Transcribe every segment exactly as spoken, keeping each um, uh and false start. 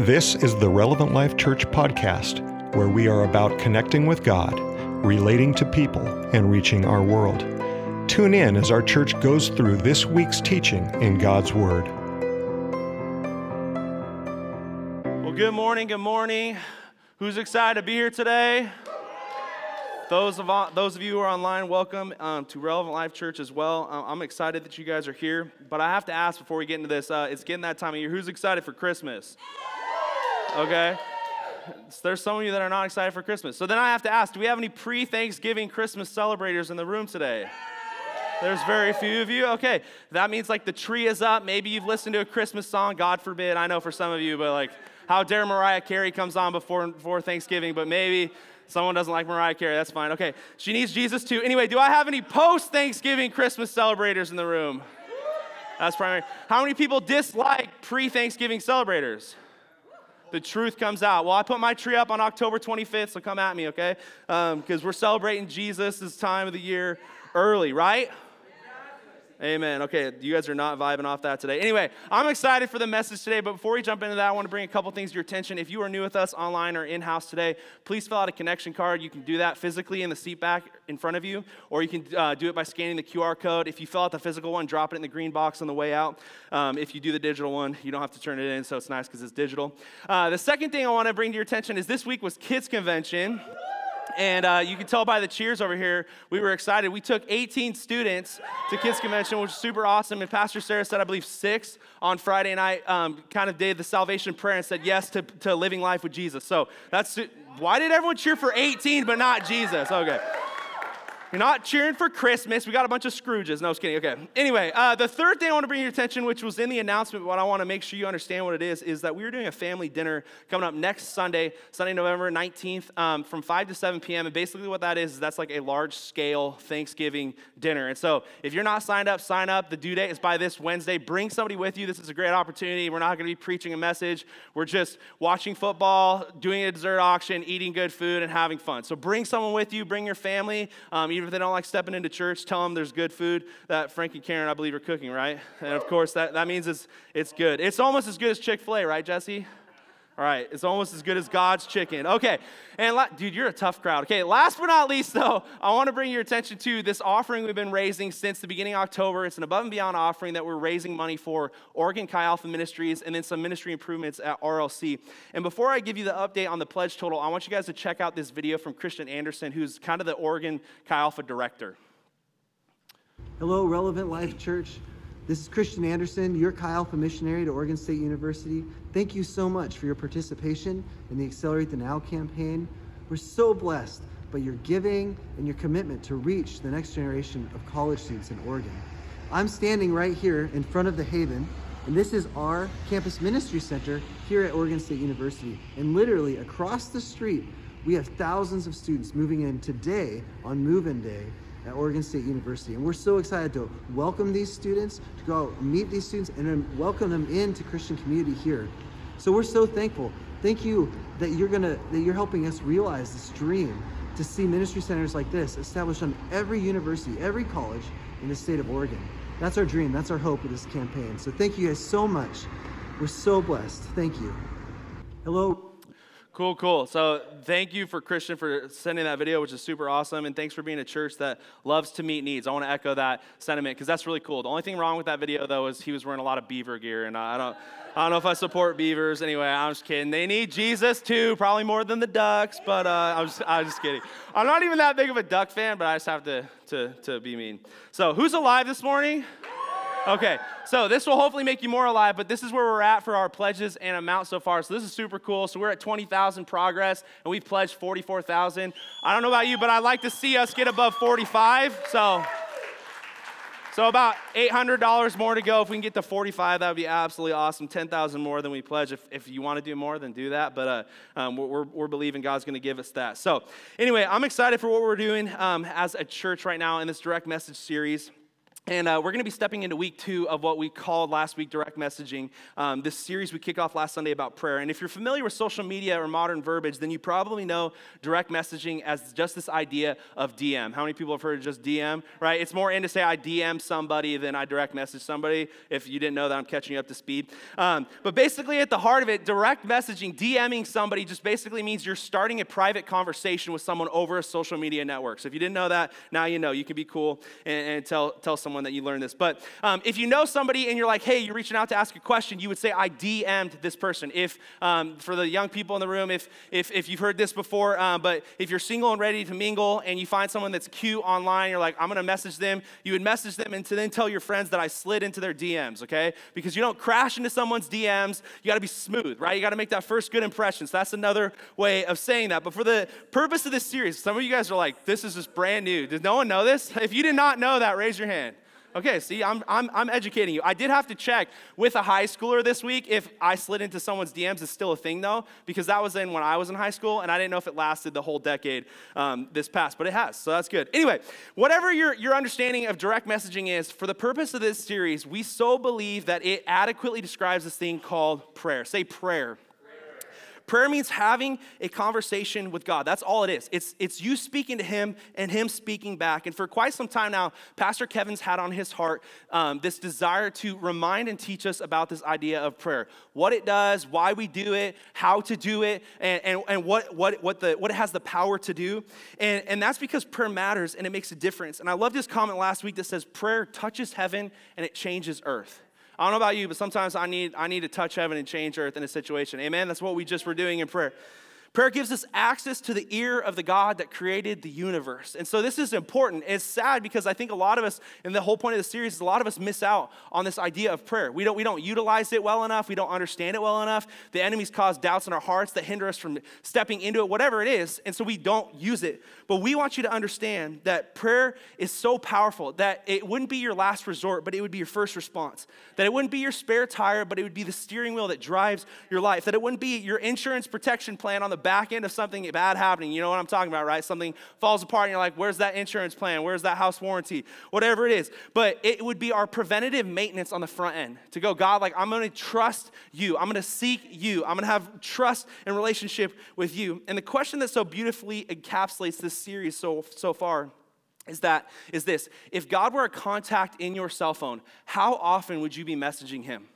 This is the Relevant Life Church podcast, where we are about connecting with God, relating to people, and reaching our world. Tune in as our church goes through this week's teaching in God's Word. Well, good morning, good morning. Who's excited to be here today? Those of, those of you who are online, welcome um, to Relevant Life Church as well. Um, I'm excited that you guys are here, but I have to ask before we get into this, uh, it's getting that time of year. Who's excited for Christmas? Okay. There's some of you that are not excited for Christmas. So then I have to ask, do we have any pre-Thanksgiving Christmas celebrators in the room today? There's very few of you. Okay. That means like the tree is up. Maybe you've listened to a Christmas song. God forbid. I know for some of you, but like how dare Mariah Carey comes on before, before Thanksgiving, but maybe someone doesn't like Mariah Carey. That's fine. Okay. She needs Jesus too. Anyway, do I have any post-Thanksgiving Christmas celebrators in the room? That's primary. How many people dislike pre-Thanksgiving celebrators? The truth comes out. Well, I put my tree up on October twenty-fifth, so come at me, okay? Because um, we're celebrating Jesus this time of the year early, right? Yeah. Amen. Okay, you guys are not vibing off that today. Anyway, I'm excited for the message today, but before we jump into that, I want to bring a couple things to your attention. If you are new with us online or in-house today, please fill out a connection card. You can do that physically in the seat back in front of you, or you can uh, do it by scanning the Q R code. If you fill out the physical one, drop it in the green box on the way out. Um, if you do the digital one, you don't have to turn it in, so it's nice because it's digital. Uh, the second thing I want to bring to your attention is this week was Kids Convention, and uh, you can tell by the cheers over here, we were excited. We took eighteen students to Kids Convention, which is super awesome, and Pastor Sarah said, I believe, six on Friday night, um, kind of did the salvation prayer and said yes to, to living life with Jesus. So that's, why did everyone cheer for eighteen but not Jesus? Okay. You're not cheering for Christmas. We got a bunch of Scrooges. No, I was kidding. Okay. Anyway, uh, the third thing I want to bring to your attention, which was in the announcement, but what I want to make sure you understand what it is, is that we are doing a family dinner coming up next Sunday, Sunday, November nineteenth, um, from five to seven p.m. And basically what that is, is that's like a large-scale Thanksgiving dinner. And so if you're not signed up, sign up. The due date is by this Wednesday. Bring somebody with you. This is a great opportunity. We're not going to be preaching a message. We're just watching football, doing a dessert auction, eating good food, and having fun. So bring someone with you. Bring your family. Um, Even if they don't like stepping into church, tell them there's good food that Frank and Karen, I believe, are cooking, right? And, of course, that, that means it's it's good. It's almost as good as Chick-fil-A, right, Jesse? All right. It's almost as good as God's chicken. Okay. And, la- dude, you're a tough crowd. Okay. Last but not least, though, I want to bring your attention to this offering we've been raising since the beginning of October. It's an above and beyond offering that we're raising money for Oregon Chi Alpha Ministries and then some ministry improvements at R L C. And before I give you the update on the pledge total, I want you guys to check out this video from Christian Anderson, who's kind of the Oregon Chi Alpha director. Hello, Relevant Life Church. This is Christian Anderson, your Chi Alpha missionary to Oregon State University. Thank you so much for your participation in the Accelerate the Now campaign. We're so blessed by your giving and your commitment to reach the next generation of college students in Oregon. I'm standing right here in front of the Haven, and this is our campus ministry center here at Oregon State University. And literally across the street, we have thousands of students moving in today on Move-In Day at Oregon State University. And we're so excited to welcome these students, to go out and meet these students and welcome them into Christian community here. So we're so thankful. Thank you that you're gonna that you're helping us realize this dream to see ministry centers like this established on every university, every college in the state of Oregon. That's our dream, that's our hope with this campaign. So thank you guys so much. We're so blessed, thank you. Hello. Cool, cool. So thank you for Christian for sending that video, which is super awesome. And thanks for being a church that loves to meet needs. I want to echo that sentiment because that's really cool. The only thing wrong with that video, though, is he was wearing a lot of beaver gear. And I don't I don't know if I support beavers. Anyway, I'm just kidding. They need Jesus, too, probably more than the ducks. But uh, I'm, just, I'm just kidding. I'm not even that big of a duck fan, but I just have to, to, to be mean. So who's alive this morning? Okay, so this will hopefully make you more alive, but this is where we're at for our pledges and amount so far. So this is super cool. So we're at twenty thousand progress, and we've pledged forty-four thousand. I don't know about you, but I'd like to see us get above forty-five. So, so about eight hundred dollars more to go. If we can get to forty-five, that would be absolutely awesome. ten thousand more than we pledged. If, if you want to do more, then do that. But uh, um, we're, we're believing God's going to give us that. So anyway, I'm excited for what we're doing um, as a church right now in this direct message series. And uh, we're going to be stepping into week two of what we called last week Direct Messaging, um, this series we kicked off last Sunday about prayer. And if you're familiar with social media or modern verbiage, then you probably know direct messaging as just this idea of D M. How many people have heard of just D M, right? It's more in to say I D M somebody than I direct message somebody. If you didn't know that, I'm catching you up to speed. Um, but basically at the heart of it, direct messaging, DMing somebody just basically means you're starting a private conversation with someone over a social media network. So if you didn't know that, now you know. You can be cool and, and tell, tell someone that you learned this. But um, if you know somebody and you're like, hey, you're reaching out to ask a question, you would say, I D M'd this person. If, um, for the young people in the room, if if, if you've heard this before, uh, but if you're single and ready to mingle and you find someone that's cute online, you're like, I'm going to message them, you would message them and to then tell your friends that I slid into their D Ms, okay? Because you don't crash into someone's D Ms. You got to be smooth, right? You got to make that first good impression. So that's another way of saying that. But for the purpose of this series, some of you guys are like, this is just brand new. Does no one know this? If you did not know that, raise your hand. Okay, see, I'm, I'm, I'm educating you. I did have to check with a high schooler this week if I slid into someone's D Ms is still a thing, though, because that was in when I was in high school, and I didn't know if it lasted the whole decade um, this past, but it has, so that's good. Anyway, whatever your, your understanding of direct messaging is, for the purpose of this series, we so believe that it adequately describes this thing called prayer. Say prayer. Prayer means having a conversation with God. That's all it is. It's, it's you speaking to him and him speaking back. And for quite some time now, Pastor Kevin's had on his heart um, this desire to remind and teach us about this idea of prayer, what it does, why we do it, how to do it, and, and, and what, what, what, the, what it has the power to do. And, and that's because prayer matters and it makes a difference. And I loved his comment last week that says, prayer touches heaven and it changes earth. I don't know about you, but sometimes I need, I need to touch heaven and change earth in a situation. Amen? That's what we just were doing in prayer. Prayer gives us access to the ear of the God that created the universe. And so this is important. It's sad because I think a lot of us, and the whole point of the series is a lot of us miss out on this idea of prayer. We don't, we don't utilize it well enough. We don't understand it well enough. The enemy's caused doubts in our hearts that hinder us from stepping into it, whatever it is. And so we don't use it. But we want you to understand that prayer is so powerful that it wouldn't be your last resort, but it would be your first response. That it wouldn't be your spare tire, but it would be the steering wheel that drives your life. That it wouldn't be your insurance protection plan on the back end of something bad happening. You know what I'm talking about, right? Something falls apart and you're like, where's that insurance plan? Where's that house warranty? Whatever it is. But it would be our preventative maintenance on the front end to go, God, like, I'm going to trust you. I'm going to seek you. I'm going to have trust and relationship with you. And the question that so beautifully encapsulates this series so, so far is that, is this, if God were a contact in your cell phone, how often would you be messaging him?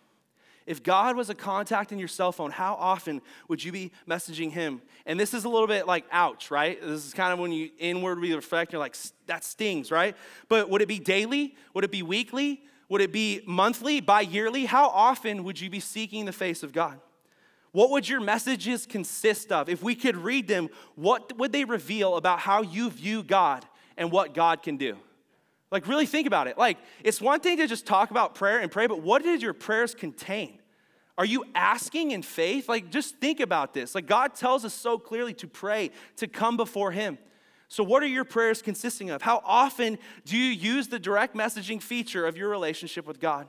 If God was a contact in your cell phone, how often would you be messaging him? And this is a little bit like, ouch, right? This is kind of when you inwardly reflect, you're like, that stings, right? But would it be daily? Would it be weekly? Would it be monthly, bi-yearly? How often would you be seeking the face of God? What would your messages consist of? If we could read them, what would they reveal about how you view God and what God can do? Like, really think about it. Like, it's one thing to just talk about prayer and pray, but what did your prayers contain? Are you asking in faith? Like, just think about this. Like, God tells us so clearly to pray, to come before him. So what are your prayers consisting of? How often do you use the direct messaging feature of your relationship with God?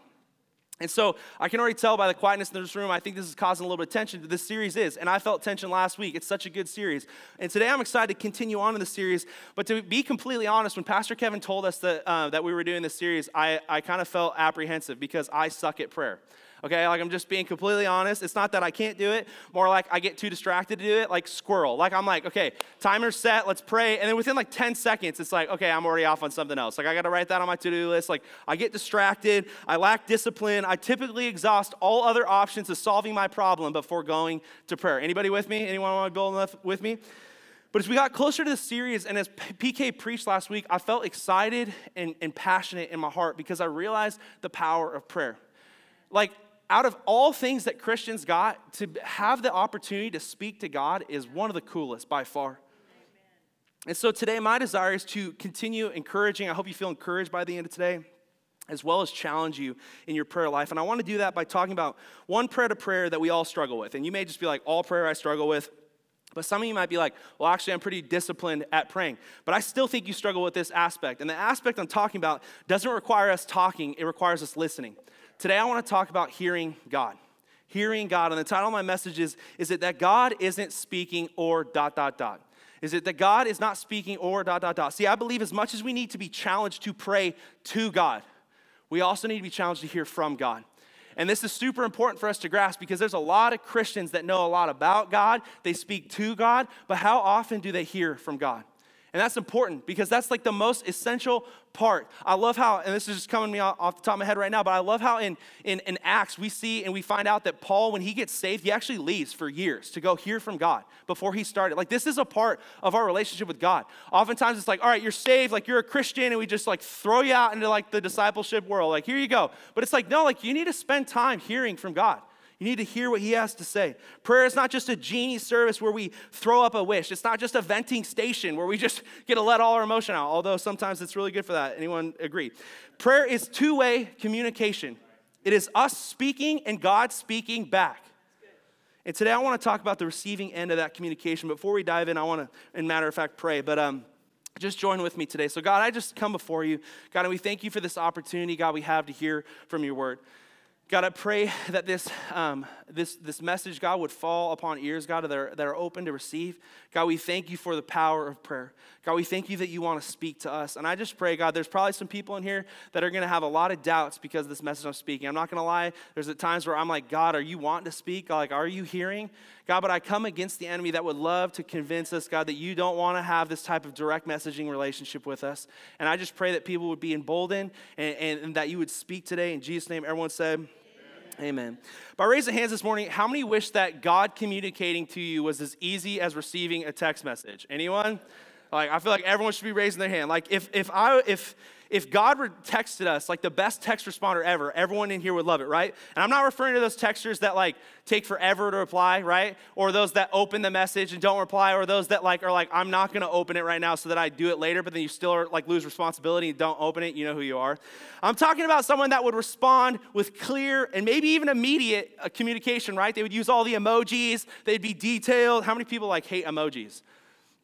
And so I can already tell by the quietness in this room, I think this is causing a little bit of tension. This series is, and I felt tension last week. It's such a good series. And today I'm excited to continue on in the series. But to be completely honest, when Pastor Kevin told us that, uh, that we were doing this series, I, I kind of felt apprehensive because I suck at prayer. Okay, like I'm just being completely honest. It's not that I can't do it, more like I get too distracted to do it, like squirrel. Like I'm like, okay, timer's set, let's pray. And then within like ten seconds, it's like, okay, I'm already off on something else. Like I gotta write that on my to-do list. Like I get distracted, I lack discipline. I typically exhaust all other options of solving my problem before going to prayer. Anybody with me? Anyone wanna build with me? But as we got closer to the series, and as P K preached last week, I felt excited and, and passionate in my heart because I realized the power of prayer. Like, out of all things that Christians got, to have the opportunity to speak to God is one of the coolest by far. Amen. And so today my desire is to continue encouraging. I hope you feel encouraged by the end of today, as well as challenge you in your prayer life. And I want to do that by talking about one prayer to prayer that we all struggle with. And you may just be like, all prayer I struggle with. But some of you might be like, well, actually, I'm pretty disciplined at praying. But I still think you struggle with this aspect. And the aspect I'm talking about doesn't require us talking. It requires us listening. Today, I want to talk about hearing God. Hearing God. And the title of my message is, is it that God isn't speaking or dot, dot, dot? Is it that God is not speaking or dot, dot, dot? See, I believe as much as we need to be challenged to pray to God, we also need to be challenged to hear from God. And this is super important for us to grasp because there's a lot of Christians that know a lot about God. They speak to God, but how often do they hear from God? And that's important because that's like the most essential part. I love how, and this is just coming to me off the top of my head right now, but I love how in, in, in Acts we see and we find out that Paul, when he gets saved, he actually leaves for years to go hear from God before he started. Like this is a part of our relationship with God. Oftentimes it's like, all right, you're saved, like you're a Christian, and we just like throw you out into like the discipleship world. Like, here you go. But it's like, no, like you need to spend time hearing from God. You need to hear what he has to say. Prayer is not just a genie service where we throw up a wish. It's not just a venting station where we just get to let all our emotion out, although sometimes it's really good for that. Anyone agree? Prayer is two-way communication. It is us speaking and God speaking back. And today I want to talk about the receiving end of that communication. Before we dive in, I want to, in matter of fact, pray. But um, just join with me today. So God, I just come before you. God, and we thank you for this opportunity, God, we have to hear from your word. God, I pray that this, um, this, this message, God, would fall upon ears, God, that are, that are open to receive. God, we thank you for the power of prayer. God, we thank you that you want to speak to us. And I just pray, God, there's probably some people in here that are going to have a lot of doubts because of this message I'm speaking. I'm not going to lie. There's at times where I'm like, God, are you wanting to speak? Like, are you hearing? God, but I come against the enemy that would love to convince us, God, that you don't want to have this type of direct messaging relationship with us. And I just pray that people would be emboldened and, and, and that you would speak today. In Jesus' name, everyone said... Amen. By raise of hands this morning, how many wish that God communicating to you was as easy as receiving a text message? Anyone? Like, I feel like everyone should be raising their hand. Like, if if I if if God were texted us like the best text responder ever, everyone in here would love it, right? And I'm not referring to those texters that like take forever to reply, right? Or those that open the message and don't reply, or those that like are like, I'm not gonna open it right now so that I do it later, but then you still are, like lose responsibility and don't open it. You know who you are. I'm talking about someone that would respond with clear and maybe even immediate uh, communication, right? They would use all the emojis. They'd be detailed. How many people like hate emojis?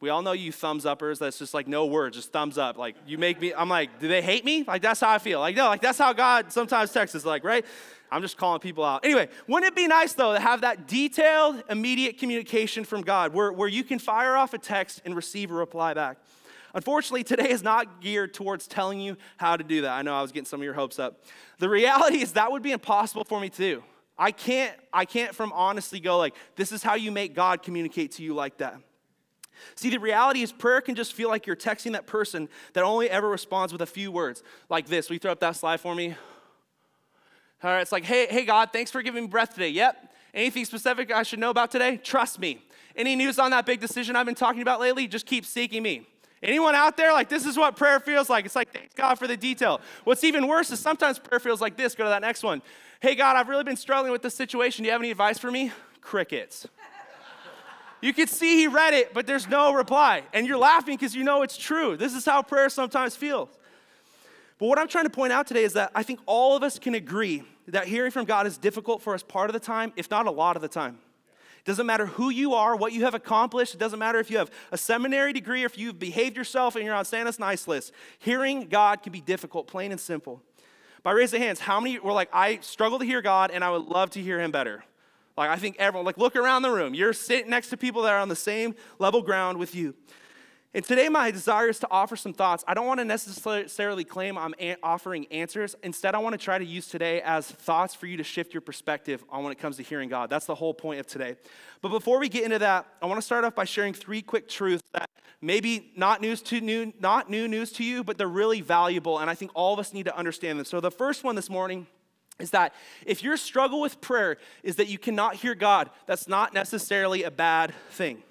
We all know you thumbs uppers. That's just like no words, just thumbs up. Like you make me, I'm like, do they hate me? Like that's how I feel. Like no, like that's how God sometimes texts us, like, right? I'm just calling people out. Anyway, wouldn't it be nice though to have that detailed, immediate communication from God where, where you can fire off a text and receive a reply back? Unfortunately, today is not geared towards telling you how to do that. I know I was getting some of your hopes up. The reality is that would be impossible for me to do. I can't, I can't from honestly go like, this is how you make God communicate to you like that. See, the reality is prayer can just feel like you're texting that person that only ever responds with a few words like this. Will you throw up that slide for me? All right, it's like, hey, hey, God, thanks for giving me breath today. Yep. Anything specific I should know about today? Trust me. Any news on that big decision I've been talking about lately? Just keep seeking me. Anyone out there? Like, this is what prayer feels like. It's like, thanks God for the detail. What's even worse is sometimes prayer feels like this. Go to that next one. Hey, God, I've really been struggling with this situation. Do you have any advice for me? Crickets. You can see he read it, but there's no reply. And you're laughing because you know it's true. This is how prayer sometimes feels. But what I'm trying to point out today is that I think all of us can agree that hearing from God is difficult for us part of the time, if not a lot of the time. It doesn't matter who you are, what you have accomplished. It doesn't matter if you have a seminary degree or if you've behaved yourself and you're on Santa's nice list. Hearing God can be difficult, plain and simple. By raise of hands, how many were like, I struggle to hear God and I would love to hear him better? Like, I think everyone, like, look around the room. You're sitting next to people that are on the same level ground with you. And today my desire is to offer some thoughts. I don't want to necessarily claim I'm offering answers. Instead, I want to try to use today as thoughts for you to shift your perspective on when it comes to hearing God. That's the whole point of today. But before we get into that, I want to start off by sharing three quick truths that maybe not news to new, not new news to you, but they're really valuable, and I think all of us need to understand them. So the first one this morning is that if your struggle with prayer is that you cannot hear God, that's not necessarily a bad thing.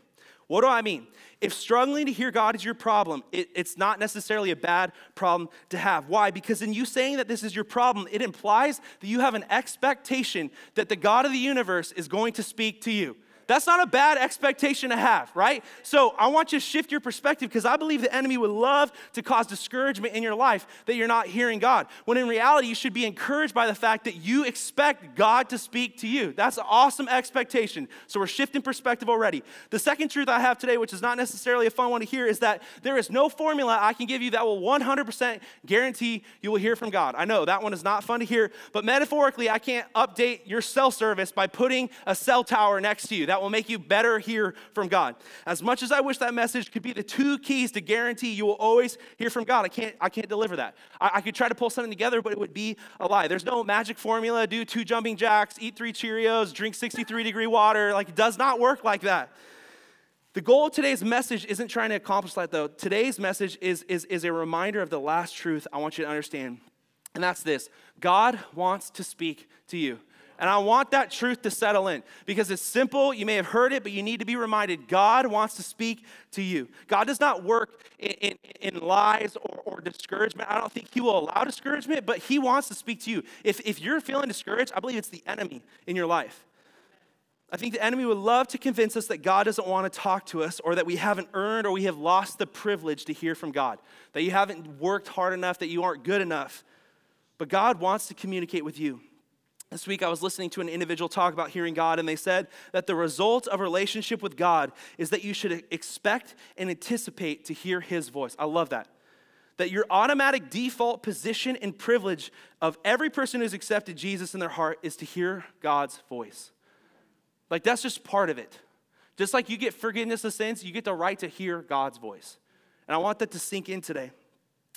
What do I mean? If struggling to hear God is your problem, it, it's not necessarily a bad problem to have. Why? Because in you saying that this is your problem, it implies that you have an expectation that the God of the universe is going to speak to you. That's not a bad expectation to have, right? So I want you to shift your perspective because I believe the enemy would love to cause discouragement in your life that you're not hearing God, when in reality you should be encouraged by the fact that you expect God to speak to you. That's an awesome expectation. So we're shifting perspective already. The second truth I have today, which is not necessarily a fun one to hear, is that there is no formula I can give you that will one hundred percent guarantee you will hear from God. I know that one is not fun to hear, but metaphorically I can't update your cell service by putting a cell tower next to you. That that will make you better hear from God. As much as I wish that message could be the two keys to guarantee you will always hear from God, I can't, I can't deliver that. I, I could try to pull something together, but it would be a lie. There's no magic formula, do two jumping jacks, eat three Cheerios, drink sixty-three degree water. Like, it does not work like that. The goal of today's message isn't trying to accomplish that, though. Today's message is, is, is a reminder of the last truth I want you to understand, and that's this. God wants to speak to you. And I want that truth to settle in, because it's simple. You may have heard it, but you need to be reminded. God wants to speak to you. God does not work in, in, in lies or, or discouragement. I don't think he will allow discouragement, but he wants to speak to you. If, if you're feeling discouraged, I believe it's the enemy in your life. I think the enemy would love to convince us that God doesn't want to talk to us, or that we haven't earned or we have lost the privilege to hear from God, that you haven't worked hard enough, that you aren't good enough. But God wants to communicate with you. This week I was listening to an individual talk about hearing God, and they said that the result of a relationship with God is that you should expect and anticipate to hear his voice. I love that. That your automatic default position and privilege of every person who's accepted Jesus in their heart is to hear God's voice. Like, that's just part of it. Just like you get forgiveness of sins, you get the right to hear God's voice. And I want that to sink in today,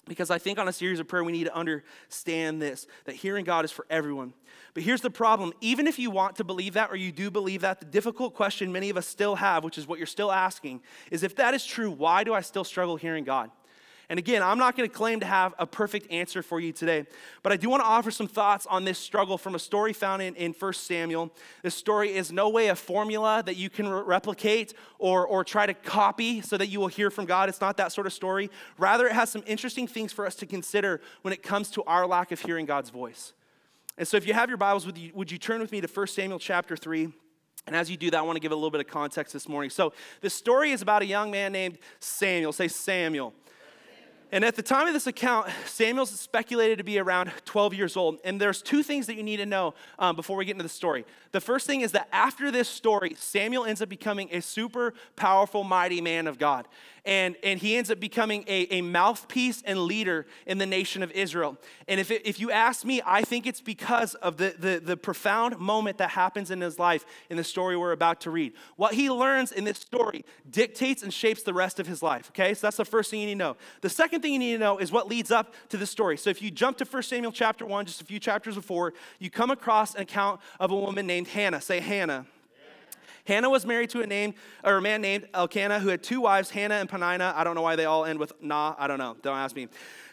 because I think on a series of prayer, we need to understand this, that hearing God is for everyone. But here's the problem. Even if you want to believe that, or you do believe that, the difficult question many of us still have, which is what you're still asking, is if that is true, why do I still struggle hearing God? And again, I'm not going to claim to have a perfect answer for you today, but I do want to offer some thoughts on this struggle from a story found in, in First Samuel. This story is no way a formula that you can re- replicate or, or try to copy so that you will hear from God. It's not that sort of story. Rather, it has some interesting things for us to consider when it comes to our lack of hearing God's voice. And so if you have your Bibles with you, would you turn with me to First Samuel chapter three? And as you do that, I want to give a little bit of context this morning. So this story is about a young man named Samuel. Say Samuel. And at the time of this account, Samuel's speculated to be around twelve years old. And there's two things that you need to know um, before we get into the story. The first thing is that after this story, Samuel ends up becoming a super powerful, mighty man of God. And, and he ends up becoming a, a mouthpiece and leader in the nation of Israel. And if, it, if you ask me, I think it's because of the, the, the profound moment that happens in his life in the story we're about to read. What he learns in this story dictates and shapes the rest of his life, okay? So that's the first thing you need to know. The second thing you need to know is what leads up to the story. So if you jump to First Samuel chapter one, just a few chapters before, you come across an account of a woman named Hannah. Say Hannah. Yeah. Hannah was married to a name or a man named Elkanah, who had two wives, Hannah and Peninnah. I don't know why they all end with nah. I don't know. Don't ask me.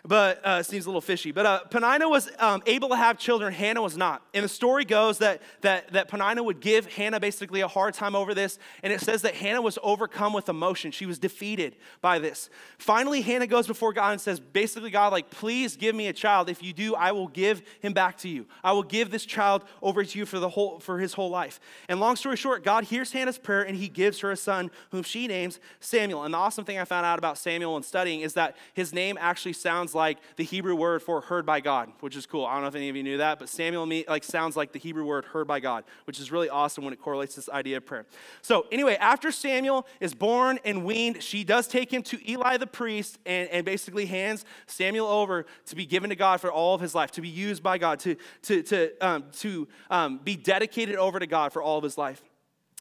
But uh, it seems a little fishy. But uh, Peninnah was um, able to have children. Hannah was not. And the story goes that, that, that Peninnah would give Hannah basically a hard time over this. And it says that Hannah was overcome with emotion. She was defeated by this. Finally, Hannah goes before God and says, basically, God, like, please give me a child. If you do, I will give him back to you. I will give this child over to you for, the whole, for his whole life. And long story short, God hears Hannah's prayer, and he gives her a son whom she names Samuel. And the awesome thing I found out about Samuel in studying is that his name actually sounds like the Hebrew word for heard by God, which is cool. I don't know if any of you knew that, but Samuel like sounds like the Hebrew word heard by God, which is really awesome when it correlates to this idea of prayer. So anyway, after Samuel is born and weaned, she does take him to Eli the priest and, and basically hands Samuel over to be given to God for all of his life, to be used by God, to, to, to, um, to um, be dedicated over to God for all of his life.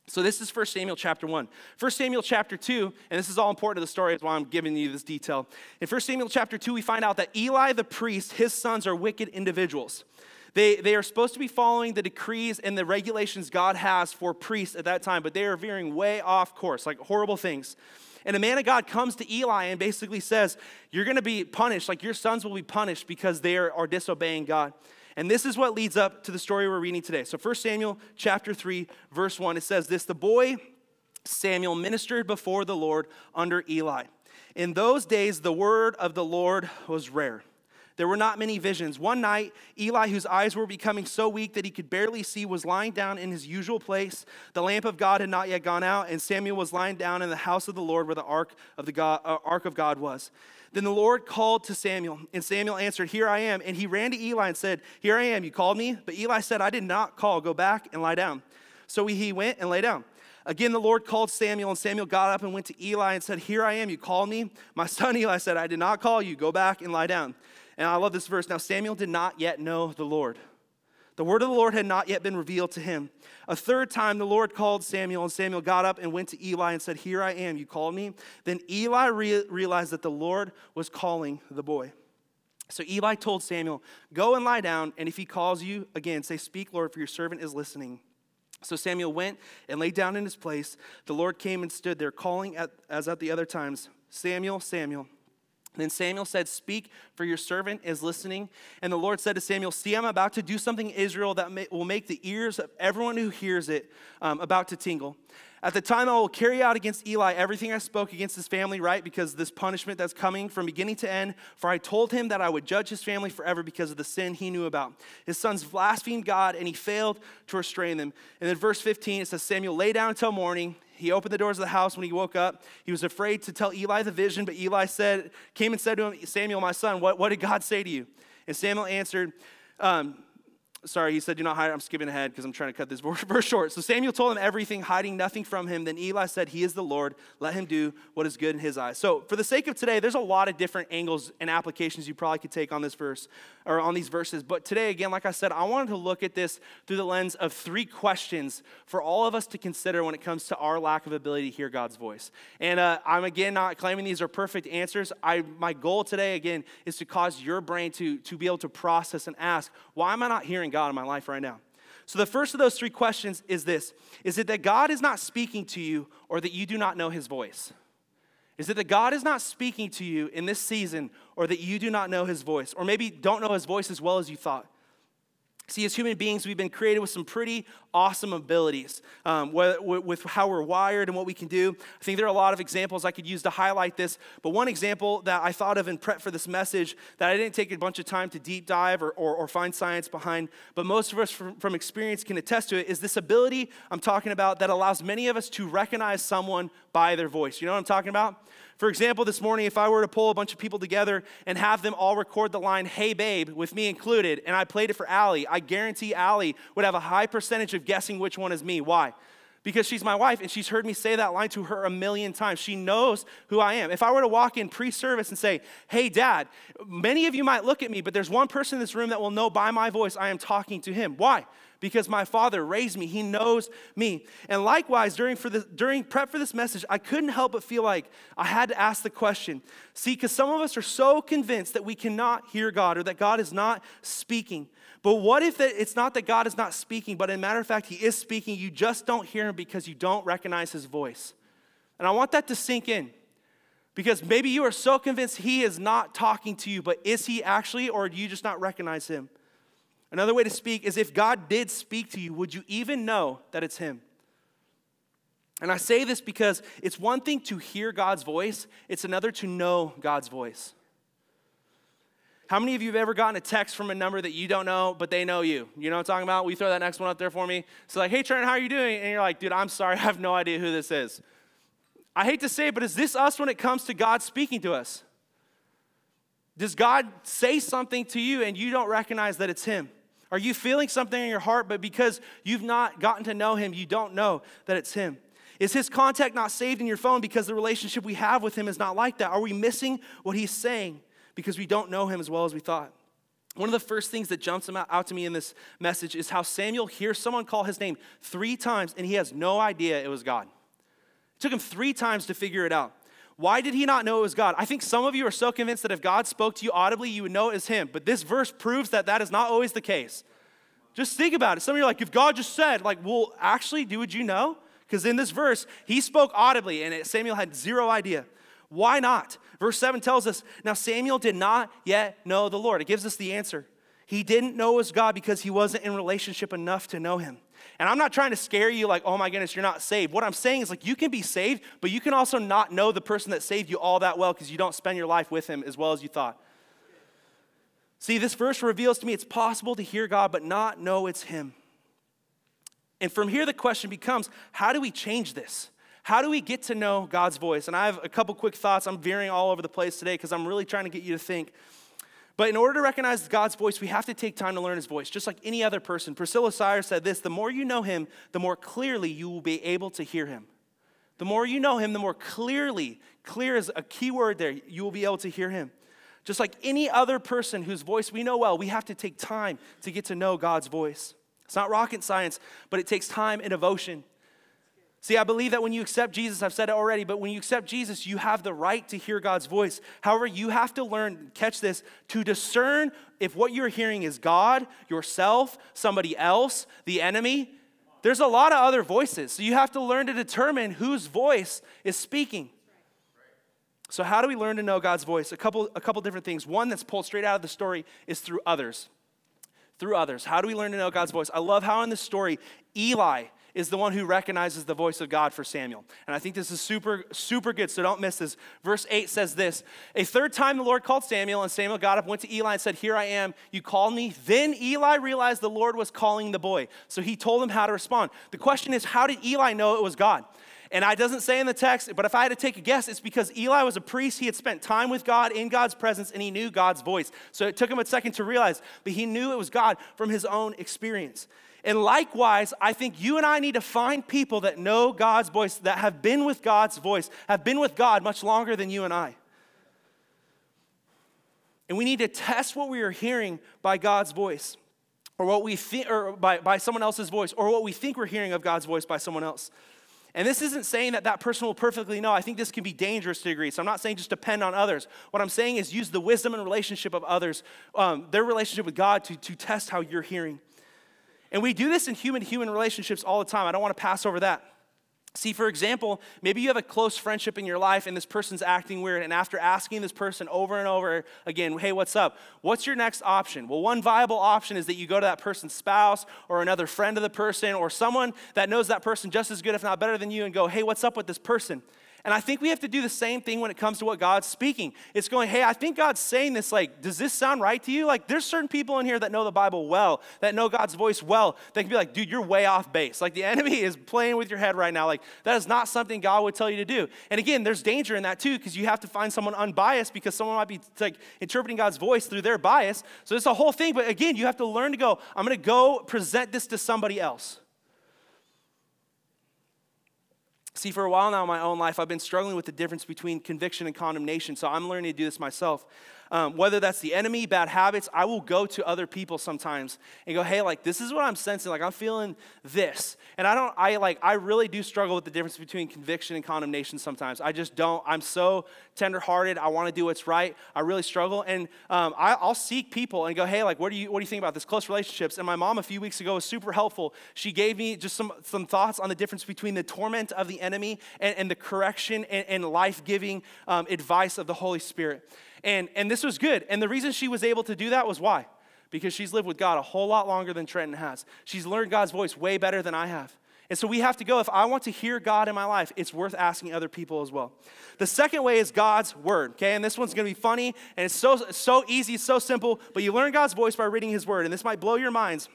So this is First Samuel chapter one. First Samuel chapter two, and this is all important to the story, is why I'm giving you this detail. In First Samuel chapter two, we find out that Eli the priest, his sons are wicked individuals. They, they are supposed to be following the decrees and the regulations God has for priests at that time, but they are veering way off course, like horrible things. And a man of God comes to Eli and basically says, you're going to be punished, like your sons will be punished because they are, are disobeying God. And this is what leads up to the story we're reading today. So First Samuel chapter three, verse one, it says this: the boy Samuel ministered before the Lord under Eli. In those days, the word of the Lord was rare. There were not many visions. One night, Eli, whose eyes were becoming so weak that he could barely see, was lying down in his usual place. The lamp of God had not yet gone out, and Samuel was lying down in the house of the Lord where the ark of, the God, uh, ark of God was. Then the Lord called to Samuel, and Samuel answered, "Here I am." And he ran to Eli and said, "Here I am, you called me?" But Eli said, "I did not call. Go back and lie down." So he went and lay down. Again, the Lord called Samuel, and Samuel got up and went to Eli and said, "Here I am, you called me?" My son Eli said, "I did not call you. Go back and lie down." And I love this verse. Now Samuel did not yet know the Lord. The word of the Lord had not yet been revealed to him. A third time the Lord called Samuel, and Samuel got up and went to Eli and said, "Here I am, you called me?" Then Eli re- realized that the Lord was calling the boy. So Eli told Samuel, "Go and lie down, and if he calls you again, say, 'Speak, Lord, for your servant is listening.'" So Samuel went and lay down in his place. The Lord came and stood there, calling at, as at the other times, "Samuel, Samuel." Then Samuel said, "Speak, for your servant is listening." And the Lord said to Samuel, "See, I'm about to do something in Israel that may, will make the ears of everyone who hears it um, about to tingle. At the time, I will carry out against Eli everything I spoke against his family, right? Because this punishment that's coming from beginning to end, for I told him that I would judge his family forever because of the sin he knew about. His sons blasphemed God, and he failed to restrain them." And then verse fifteen, it says, Samuel lay down until morning. He opened the doors of the house when he woke up. He was afraid to tell Eli the vision, but Eli said, came and said to him, "Samuel, my son, what, what did God say to you?" And Samuel answered, um, sorry, he said, "Do not hide." I'm skipping ahead because I'm trying to cut this verse short. So Samuel told him everything, hiding nothing from him. Then Eli said, "He is the Lord. Let him do what is good in his eyes." So for the sake of today, there's a lot of different angles and applications you probably could take on this verse or on these verses. But today, again, like I said, I wanted to look at this through the lens of three questions for all of us to consider when it comes to our lack of ability to hear God's voice. And uh, I'm, again, not claiming these are perfect answers. I My goal today, again, is to cause your brain to, to be able to process and ask, why am I not hearing God in my life right now? So the first of those three questions is this. Is it that God is not speaking to you, or that you do not know his voice? Is it that God is not speaking to you in this season, or that you do not know his voice? Or maybe don't know his voice as well as you thought. See, as human beings, we've been created with some pretty awesome abilities um, with, with how we're wired and what we can do. I think there are a lot of examples I could use to highlight this, but one example that I thought of in prep for this message that I didn't take a bunch of time to deep dive or, or, or find science behind, but most of us from, from experience can attest to it, is this ability I'm talking about that allows many of us to recognize someone by their voice. You know what I'm talking about? For example, this morning, if I were to pull a bunch of people together and have them all record the line, "Hey, babe," with me included, and I played it for Allie, I guarantee Allie would have a high percentage of guessing which one is me. Why? Because she's my wife, and she's heard me say that line to her a million times. She knows who I am. If I were to walk in pre-service and say, "Hey, Dad," many of you might look at me, but there's one person in this room that will know by my voice I am talking to him. Why? Because my Father raised me. He knows me. And likewise, during for the, during prep for this message, I couldn't help but feel like I had to ask the question. See, because some of us are so convinced that we cannot hear God or that God is not speaking. But what if that it's not that God is not speaking, but in matter of fact, he is speaking. You just don't hear him because you don't recognize his voice. And I want that to sink in. Because maybe you are so convinced he is not talking to you, but is he actually, or do you just not recognize him? Another way to speak is if God did speak to you, would you even know that it's him? And I say this because it's one thing to hear God's voice, it's another to know God's voice. How many of you have ever gotten a text from a number that you don't know, but they know you? You know what I'm talking about? Will you throw that next one up there for me? It's like, "Hey, Trent, how are you doing?" And you're like, "Dude, I'm sorry, I have no idea who this is." I hate to say it, but is this us when it comes to God speaking to us? Does God say something to you and you don't recognize that it's him? Are you feeling something in your heart, but because you've not gotten to know him, you don't know that it's him? Is his contact not saved in your phone because the relationship we have with him is not like that? Are we missing what he's saying because we don't know him as well as we thought? One of the first things that jumps out to me in this message is how Samuel hears someone call his name three times and he has no idea it was God. It took him three times to figure it out. Why did he not know it was God? I think some of you are so convinced that if God spoke to you audibly, you would know it was him. But this verse proves that that is not always the case. Just think about it. Some of you are like, if God just said, like, well, actually, do would you know? Because in this verse, he spoke audibly, and Samuel had zero idea. Why not? Verse seven tells us, now Samuel did not yet know the Lord. It gives us the answer. He didn't know it was God because he wasn't in relationship enough to know him. And I'm not trying to scare you like, oh my goodness, you're not saved. What I'm saying is like you can be saved, but you can also not know the person that saved you all that well because you don't spend your life with him as well as you thought. See, this verse reveals to me it's possible to hear God but not know it's him. And from here the question becomes, how do we change this? How do we get to know God's voice? And I have a couple quick thoughts. I'm veering all over the place today because I'm really trying to get you to think. But in order to recognize God's voice, we have to take time to learn his voice, just like any other person. Priscilla Shirer said this, the more you know him, the more clearly you will be able to hear him. The more you know him, the more clearly, clear is a key word there, you will be able to hear him. Just like any other person whose voice we know well, we have to take time to get to know God's voice. It's not rocket science, but it takes time and devotion. See, I believe that when you accept Jesus, I've said it already, but when you accept Jesus, you have the right to hear God's voice. However, you have to learn, catch this, to discern if what you're hearing is God, yourself, somebody else, the enemy. There's a lot of other voices, so you have to learn to determine whose voice is speaking. So how do we learn to know God's voice? A couple, a couple different things. One that's pulled straight out of the story is through others. Through others. How do we learn to know God's voice? I love how in this story, Eli is the one who recognizes the voice of God for Samuel. And I think this is super, super good, so don't miss this. Verse eight says this, "A third time the Lord called Samuel, and Samuel got up, went to Eli, and said, 'Here I am, you called me.' Then Eli realized the Lord was calling the boy, so he told him how to respond." The question is, how did Eli know it was God? And it doesn't say in the text, but if I had to take a guess, it's because Eli was a priest. He had spent time with God, in God's presence, and he knew God's voice. So it took him a second to realize, but he knew it was God from his own experience. And likewise, I think you and I need to find people that know God's voice, that have been with God's voice, have been with God much longer than you and I. And we need to test what we are hearing by God's voice, or what we think, or by, by someone else's voice, or what we think we're hearing of God's voice by someone else. And this isn't saying that that person will perfectly know. I think this can be dangerous to a degree. So I'm not saying just depend on others. What I'm saying is use the wisdom and relationship of others, um, their relationship with God, to, to test how you're hearing. And we do this in human-to-human relationships all the time. I don't want to pass over that. See, for example, maybe you have a close friendship in your life and this person's acting weird, and after asking this person over and over again, "Hey, what's up? What's your next option?" Well, one viable option is that you go to that person's spouse or another friend of the person or someone that knows that person just as good, if not better than you, and go, "Hey, what's up with this person?" And I think we have to do the same thing when it comes to what God's speaking. It's going, "Hey, I think God's saying this, like, does this sound right to you?" Like, there's certain people in here that know the Bible well, that know God's voice well, that can be like, "Dude, you're way off base. Like, the enemy is playing with your head right now. Like, that is not something God would tell you to do." And again, there's danger in that too, because you have to find someone unbiased, because someone might be like interpreting God's voice through their bias. So it's a whole thing. But again, you have to learn to go, "I'm going to go present this to somebody else." See, for a while now in my own life, I've been struggling with the difference between conviction and condemnation, so I'm learning to do this myself. Um, whether that's the enemy, bad habits, I will go to other people sometimes and go, "Hey, like, this is what I'm sensing. Like, I'm feeling this." And I don't, I like, I really do struggle with the difference between conviction and condemnation sometimes. I just don't. I'm so tenderhearted. I want to do what's right. I really struggle. And um, I, I'll seek people and go, "Hey, like, what do you, what do you think about this?" Close relationships. And my mom a few weeks ago was super helpful. She gave me just some, some thoughts on the difference between the torment of the enemy and, and the correction and, and life-giving um, advice of the Holy Spirit. And, and this was good. And the reason she was able to do that was why? Because she's lived with God a whole lot longer than Trenton has. She's learned God's voice way better than I have. And so we have to go, if I want to hear God in my life, it's worth asking other people as well. The second way is God's word, okay? And this one's going to be funny, and it's so, so easy, so simple, but you learn God's voice by reading his word. And this might blow your minds,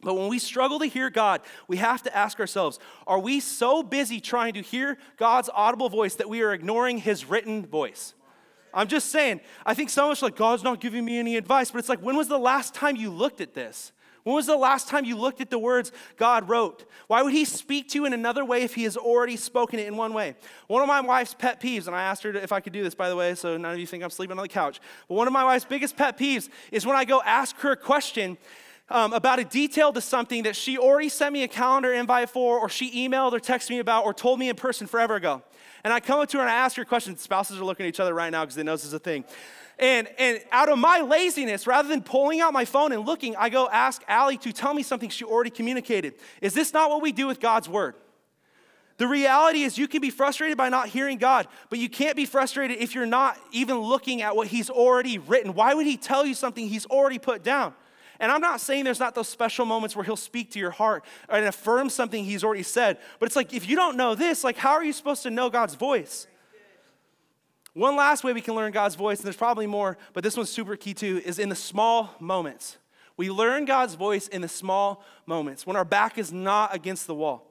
but when we struggle to hear God, we have to ask ourselves, are we so busy trying to hear God's audible voice that we are ignoring his written voice? I'm just saying, I think so much like, "God's not giving me any advice," but it's like, when was the last time you looked at this? When was the last time you looked at the words God wrote? Why would he speak to you in another way if he has already spoken it in one way? One of my wife's pet peeves, and I asked her if I could do this, by the way, so none of you think I'm sleeping on the couch, but one of my wife's biggest pet peeves is when I go ask her a question Um, about a detail to something that she already sent me a calendar invite for, or she emailed or texted me about, or told me in person forever ago. And I come up to her and I ask her a question. Spouses are looking at each other right now because they know this is a thing. And, and out of my laziness, rather than pulling out my phone and looking, I go ask Allie to tell me something she already communicated. Is this not what we do with God's word? The reality is you can be frustrated by not hearing God, but you can't be frustrated if you're not even looking at what he's already written. Why would he tell you something he's already put down? And I'm not saying there's not those special moments where he'll speak to your heart and affirm something he's already said. But it's like, if you don't know this, like, how are you supposed to know God's voice? One last way we can learn God's voice, and there's probably more, but this one's super key too, is in the small moments. We learn God's voice in the small moments, when our back is not against the wall.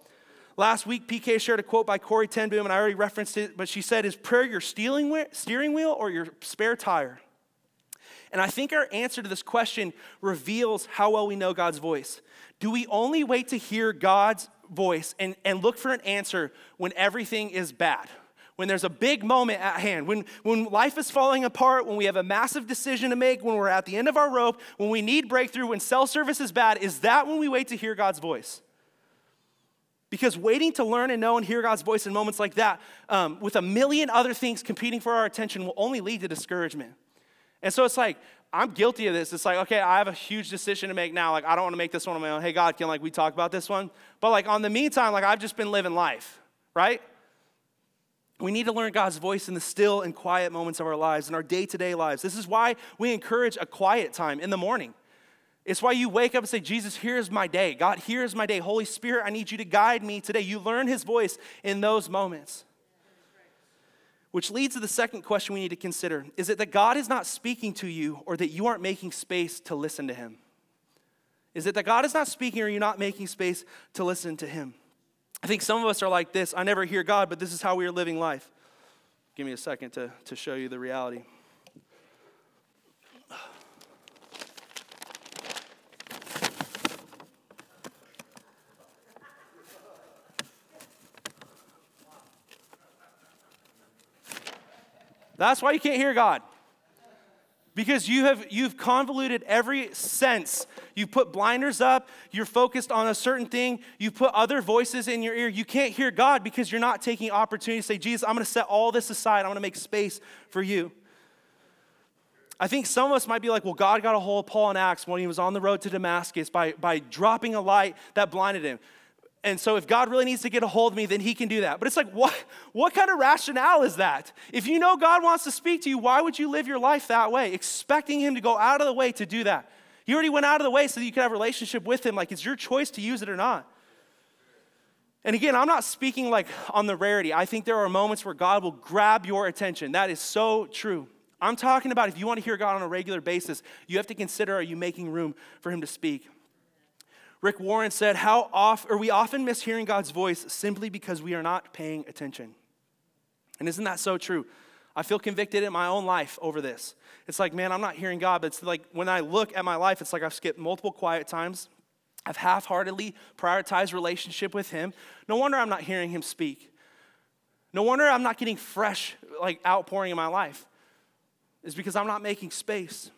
Last week, P K shared a quote by Corey Ten Boom, and I already referenced it, but she said, "Is prayer your steering wheel or your spare tire?" And I think our answer to this question reveals how well we know God's voice. Do we only wait to hear God's voice and, and look for an answer when everything is bad? when there's a big moment at hand, when, when life is falling apart, when we have a massive decision to make, when we're at the end of our rope, when we need breakthrough, when cell service is bad, is that when we wait to hear God's voice? Because waiting to learn and know and hear God's voice in moments like that, um, with a million other things competing for our attention, will only lead to discouragement. And so it's like, I'm guilty of this. It's like, okay, I have a huge decision to make now. Like, I don't want to make this one on my own. Hey, God, can like we talk about this one? But like, on the meantime, like I've just been living life, right? We need to learn God's voice in the still and quiet moments of our lives, in our day-to-day lives. This is why we encourage a quiet time in the morning. It's why you wake up and say, Jesus, here's my day. God, here's my day. Holy Spirit, I need you to guide me today. You learn his voice in those moments. Which leads to the second question we need to consider. Is it that God is not speaking to you, or that you aren't making space to listen to him? Is it that God is not speaking, or you're not making space to listen to him? I think some of us are like this. I never hear God, but this is how we are living life. Give me a second to, to show you the reality. That's why you can't hear God. Because you have, you've convoluted every sense. You put blinders up. You're focused on a certain thing. You put other voices in your ear. You can't hear God because you're not taking opportunity to say, Jesus, I'm going to set all this aside. I'm going to make space for you. I think some of us might be like, well, God got a hold of Paul in Acts when he was on the road to Damascus by, by dropping a light that blinded him. And so if God really needs to get a hold of me, then he can do that. But it's like, what, what kind of rationale is that? If you know God wants to speak to you, why would you live your life that way, expecting him to go out of the way to do that? He already went out of the way so that you could have a relationship with him. Like, it's your choice to use it or not. And again, I'm not speaking like on the rarity. I think there are moments where God will grab your attention. That is so true. I'm talking about if you want to hear God on a regular basis, you have to consider, are you making room for him to speak? Rick Warren said, "How oft, or we often miss hearing God's voice simply because we are not paying attention." And isn't that so true? I feel convicted in my own life over this. It's like, man, I'm not hearing God, but it's like when I look at my life, it's like I've skipped multiple quiet times. I've half-heartedly prioritized relationship with him. No wonder I'm not hearing him speak. No wonder I'm not getting fresh, like, outpouring in my life. It's because I'm not making space.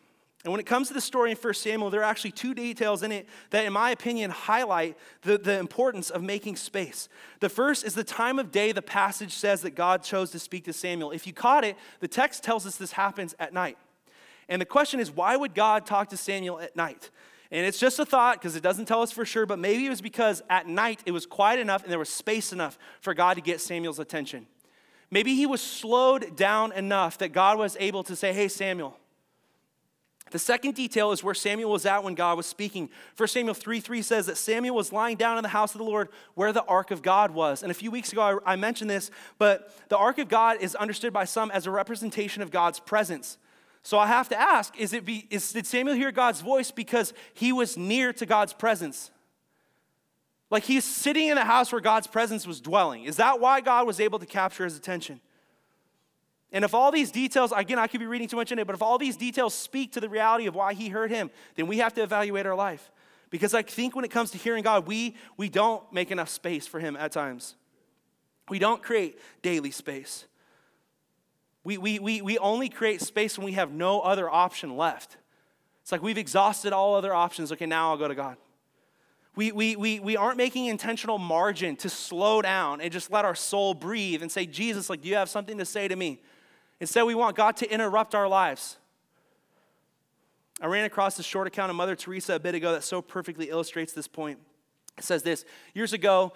And when it comes to the story in First Samuel, there are actually two details in it that, in my opinion, highlight the, the importance of making space. The first is the time of day the passage says that God chose to speak to Samuel. If you caught it, the text tells us this happens at night. And the question is, why would God talk to Samuel at night? And it's just a thought because it doesn't tell us for sure, but maybe it was because at night it was quiet enough and there was space enough for God to get Samuel's attention. Maybe he was slowed down enough that God was able to say, hey, Samuel. The second detail is where Samuel was at when God was speaking. First Samuel three three says that Samuel was lying down in the house of the Lord where the ark of God was. And a few weeks ago, I, I mentioned this, but the ark of God is understood by some as a representation of God's presence. So I have to ask, is it be, is, did Samuel hear God's voice because he was near to God's presence? Like, he's sitting in the house where God's presence was dwelling. Is that why God was able to capture his attention? And if all these details, again, I could be reading too much in it, but if all these details speak to the reality of why he heard him, then we have to evaluate our life. Because I think when it comes to hearing God, we, we don't make enough space for him at times. We don't create daily space. We, we, we, we only create space when we have no other option left. It's like we've exhausted all other options. Okay, now I'll go to God. We, we, we, we aren't making intentional margin to slow down and just let our soul breathe and say, Jesus, like, do you have something to say to me? Instead, we want God to interrupt our lives. I ran across this short account of Mother Teresa a bit ago that so perfectly illustrates this point. It says this, years ago,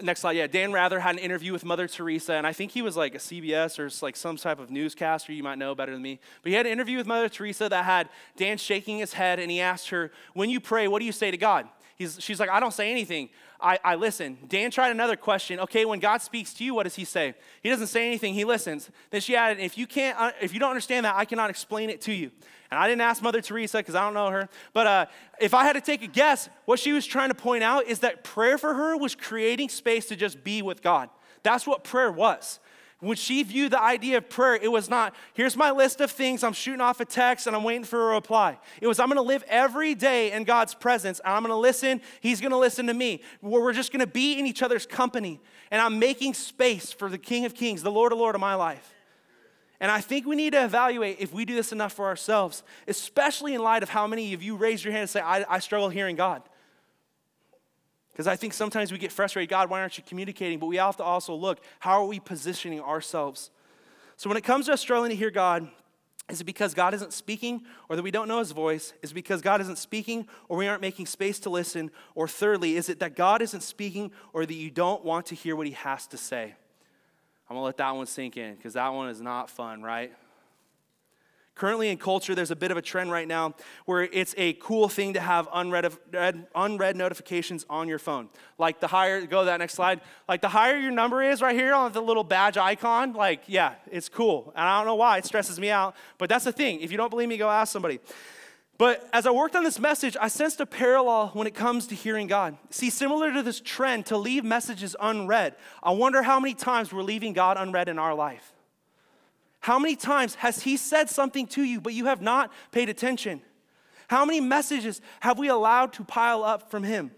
next slide, yeah, Dan Rather had an interview with Mother Teresa, and I think he was like a C B S or like some type of newscaster, you might know better than me, but he had an interview with Mother Teresa that had Dan shaking his head, and he asked her, when you pray, what do you say to God? He's, she's like, I don't say anything. I, I listen. Dan tried another question. Okay, when God speaks to you, what does he say? He doesn't say anything. He listens. Then she added, if you can't, if you don't understand that, I cannot explain it to you. And I didn't ask Mother Teresa because I don't know her. But uh, if I had to take a guess, what she was trying to point out is that prayer for her was creating space to just be with God. That's what prayer was. When she viewed the idea of prayer, it was not, here's my list of things, I'm shooting off a text and I'm waiting for a reply. It was, I'm gonna live every day in God's presence. I'm gonna listen, he's gonna listen to me. We're just gonna be in each other's company. And I'm making space for the King of Kings, the Lord of Lords of my life. And I think we need to evaluate if we do this enough for ourselves, especially in light of how many of you raise your hand and say, I, I struggle hearing God. Because I think sometimes we get frustrated, God, why aren't you communicating? But we have to also look, how are we positioning ourselves? So when it comes to us struggling to hear God, is it because God isn't speaking or that we don't know his voice? Is it because God isn't speaking or we aren't making space to listen? Or thirdly, is it that God isn't speaking or that you don't want to hear what he has to say? I'm gonna let that one sink in because that one is not fun, right? Currently in culture, there's a bit of a trend right now where it's a cool thing to have unread, unread notifications on your phone. Like the higher, go to that next slide. Like the higher your number is right here on the little badge icon, like, yeah, it's cool. And I don't know why, it stresses me out. But that's the thing. If you don't believe me, go ask somebody. But as I worked on this message, I sensed a parallel when it comes to hearing God. See, similar to this trend to leave messages unread, I wonder how many times we're leaving God unread in our life. How many times has he said something to you, but you have not paid attention? How many messages have we allowed to pile up from him?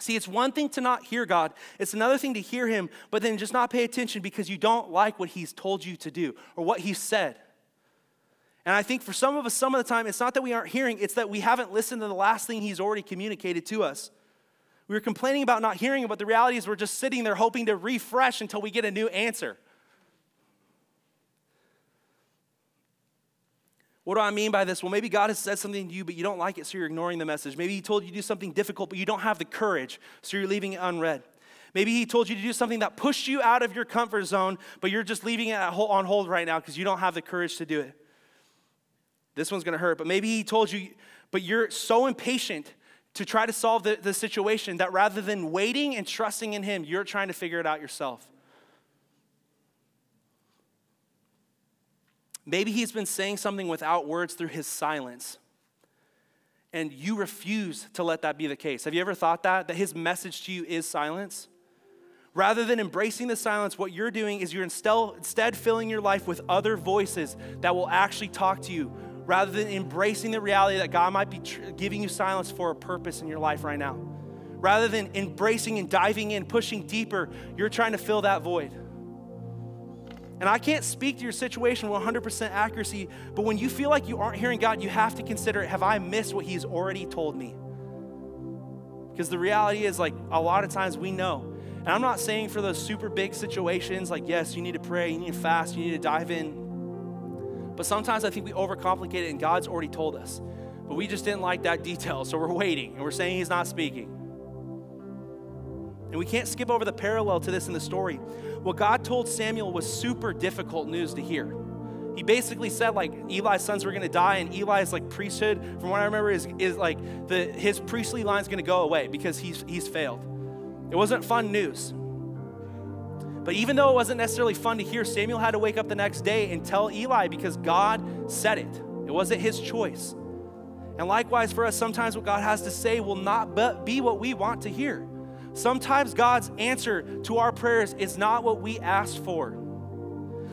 See, it's one thing to not hear God. It's another thing to hear him, but then just not pay attention because you don't like what he's told you to do or what he said. And I think for some of us, some of the time, it's not that we aren't hearing, it's that we haven't listened to the last thing he's already communicated to us. We were complaining about not hearing him, but the reality is we're just sitting there hoping to refresh until we get a new answer. What do I mean by this? Well, maybe God has said something to you, but you don't like it, so you're ignoring the message. Maybe he told you to do something difficult, but you don't have the courage, so you're leaving it unread. Maybe he told you to do something that pushed you out of your comfort zone, but you're just leaving it on hold right now because you don't have the courage to do it. This one's going to hurt, but maybe he told you, but you're so impatient to try to solve the, the situation that rather than waiting and trusting in him, you're trying to figure it out yourself. Maybe he's been saying something without words through his silence, and you refuse to let that be the case. Have you ever thought that? That his message to you is silence? Rather than embracing the silence, what you're doing is you're instead filling your life with other voices that will actually talk to you, rather than embracing the reality that God might be tr- giving you silence for a purpose in your life right now. Rather than embracing and diving in, pushing deeper, you're trying to fill that void. And I can't speak to your situation with one hundred percent accuracy, but when you feel like you aren't hearing God, you have to consider, have I missed what he's already told me? Because the reality is, like, a lot of times we know. And I'm not saying for those super big situations, like, yes, you need to pray, you need to fast, you need to dive in. But sometimes I think we overcomplicate it, and God's already told us. But we just didn't like that detail, so we're waiting, and we're saying he's not speaking. And we can't skip over the parallel to this in the story. What God told Samuel was super difficult news to hear. He basically said, like, Eli's sons were going to die, and Eli's, like, priesthood, from what I remember, is, is like the, his priestly line's going to go away because he's, he's failed. It wasn't fun news. But even though it wasn't necessarily fun to hear, Samuel had to wake up the next day and tell Eli because God said it. It wasn't his choice. And likewise for us, sometimes what God has to say will not but be what we want to hear. Sometimes God's answer to our prayers is not what we asked for.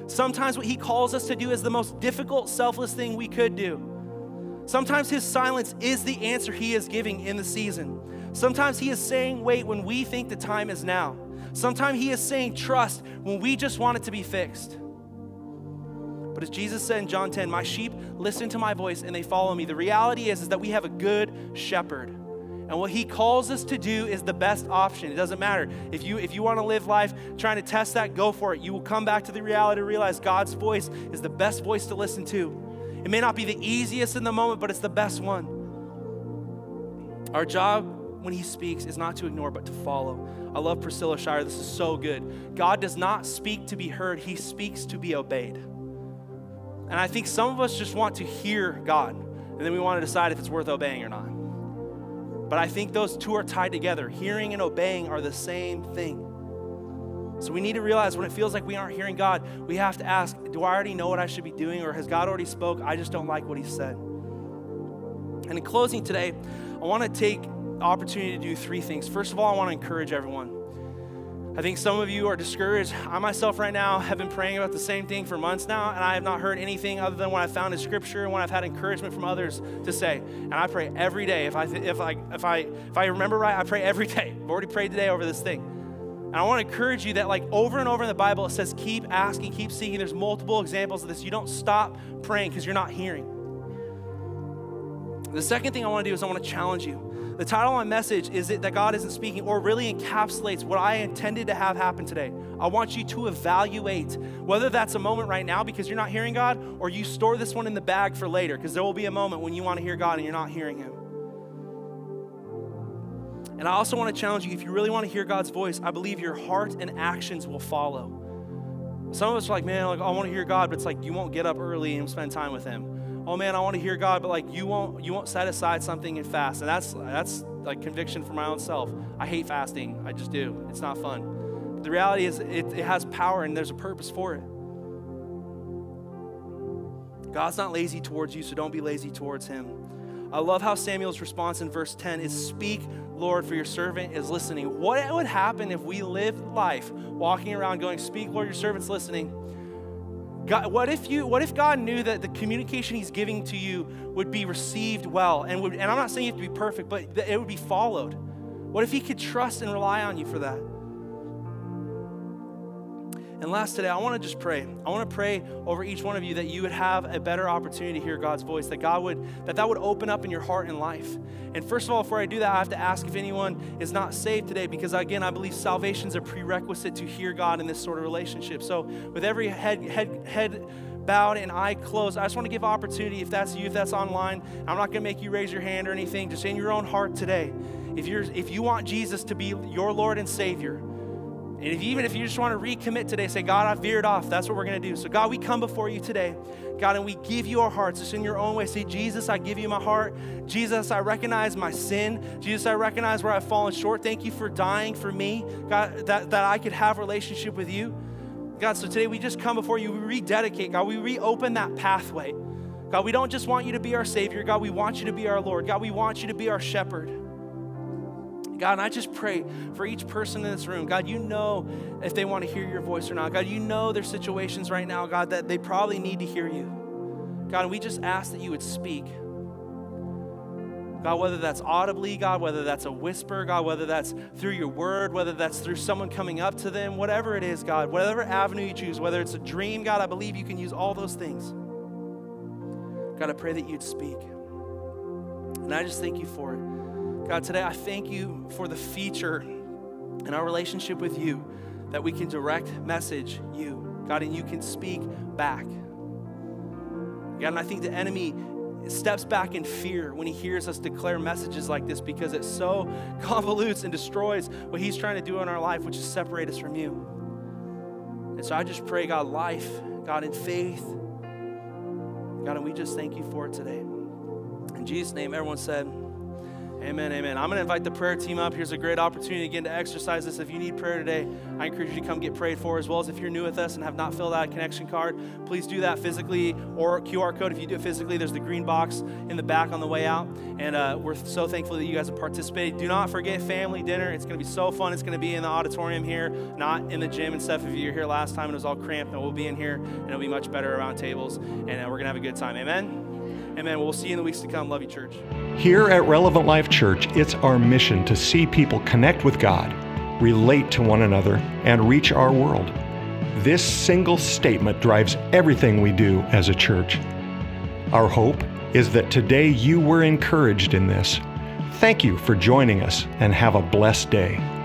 Sometimes what he calls us to do is the most difficult, selfless thing we could do. Sometimes his silence is the answer he is giving in the season. Sometimes he is saying, wait, when we think the time is now. Sometimes he is saying, trust, when we just want it to be fixed. But as Jesus said in John ten, my sheep listen to my voice and they follow me. The reality is, is that we have a good shepherd. And what he calls us to do is the best option. It doesn't matter. If you if you want to live life trying to test that, go for it. You will come back to the reality and realize God's voice is the best voice to listen to. It may not be the easiest in the moment, but it's the best one. Our job when he speaks is not to ignore, but to follow. I love Priscilla Shirer. This is so good. God does not speak to be heard. He speaks to be obeyed. And I think some of us just want to hear God, and then we want to decide if it's worth obeying or not. But I think those two are tied together. Hearing and obeying are the same thing. So we need to realize when it feels like we aren't hearing God, we have to ask, do I already know what I should be doing? Or has God already spoke? I just don't like what he said. And in closing today, I want to take the opportunity to do three things. First of all, I want to encourage everyone. I think some of you are discouraged. I myself right now have been praying about the same thing for months now, and I have not heard anything other than what I found in Scripture and what I've had encouragement from others to say. And I pray every day. If I if I if I if I remember right, I pray every day. I've already prayed today over this thing. And I want to encourage you that, like, over and over in the Bible, it says keep asking, keep seeking. There's multiple examples of this. You don't stop praying because you're not hearing. The second thing I want to do is I want to challenge you. The title of my message is that God isn't speaking, or really encapsulates what I intended to have happen today. I want you to evaluate whether that's a moment right now because you're not hearing God, or you store this one in the bag for later, because there will be a moment when you want to hear God and you're not hearing Him. And I also want to challenge you, if you really want to hear God's voice, I believe your heart and actions will follow. Some of us are like, man, like, I want to hear God, but it's like you won't get up early and spend time with Him. Oh man, I want to hear God, but like you won't you won't set aside something and fast. And that's that's like conviction for my own self. I hate fasting. I just do. It's not fun. But the reality is it, it has power, and there's a purpose for it. God's not lazy towards you, so don't be lazy towards Him. I love how Samuel's response in verse ten is, "Speak, Lord, for your servant is listening." What would happen if we lived life walking around going, "Speak, Lord, your servant's listening"? God, what if you? What if God knew that the communication He's giving to you would be received well, and would, and I'm not saying you have to be perfect, but that it would be followed? What if He could trust and rely on you for that? And last today, I want to just pray. I want to pray over each one of you that you would have a better opportunity to hear God's voice, that God would, that that would open up in your heart and life. And first of all, before I do that, I have to ask if anyone is not saved today, because again, I believe salvation is a prerequisite to hear God in this sort of relationship. So with every head, head, head bowed and eye closed, I just want to give opportunity, if that's you, if that's online, I'm not going to make you raise your hand or anything, just in your own heart today. If you're, if you want Jesus to be your Lord and Savior, and if, even if you just want to recommit today, say, God, I veered off. That's what we're going to do. So, God, we come before you today, God, and we give you our hearts. Just in your own way. Say, Jesus, I give you my heart. Jesus, I recognize my sin. Jesus, I recognize where I've fallen short. Thank you for dying for me, God, that, that I could have relationship with you. God, so today we just come before you. We rededicate, God. We reopen that pathway. God, we don't just want you to be our Savior. God, we want you to be our Lord. God, we want you to be our shepherd. God, and I just pray for each person in this room. God, you know if they want to hear your voice or not. God, you know their situations right now, God, that they probably need to hear you. God, and we just ask that you would speak. God, whether that's audibly, God, whether that's a whisper, God, whether that's through your word, whether that's through someone coming up to them, whatever it is, God, whatever avenue you choose, whether it's a dream, God, I believe you can use all those things. God, I pray that you'd speak. And I just thank you for it. God, today I thank you for the feature in our relationship with you that we can direct message you, God, and you can speak back. God, and I think the enemy steps back in fear when he hears us declare messages like this, because it so convolutes and destroys what he's trying to do in our life, which is separate us from you. And so I just pray, God, life, God, in faith, God, and we just thank you for it today. In Jesus' name, everyone said, amen, amen. I'm going to invite the prayer team up. Here's a great opportunity, again, to exercise this. If you need prayer today, I encourage you to come get prayed for, as well as if you're new with us and have not filled out a connection card, please do that physically, or Q R code if you do it physically. There's the green box in the back on the way out, and uh, we're so thankful that you guys have participated. Do not forget family dinner. It's going to be so fun. It's going to be in the auditorium here, not in the gym and stuff. If you were here last time and it was all cramped, and we'll be in here, and it'll be much better around tables, and uh, we're going to have a good time. Amen? Amen. We'll see you in the weeks to come. Love you, church. Here at Relevant Life Church, it's our mission to see people connect with God, relate to one another, and reach our world. This single statement drives everything we do as a church. Our hope is that today you were encouraged in this. Thank you for joining us, and have a blessed day.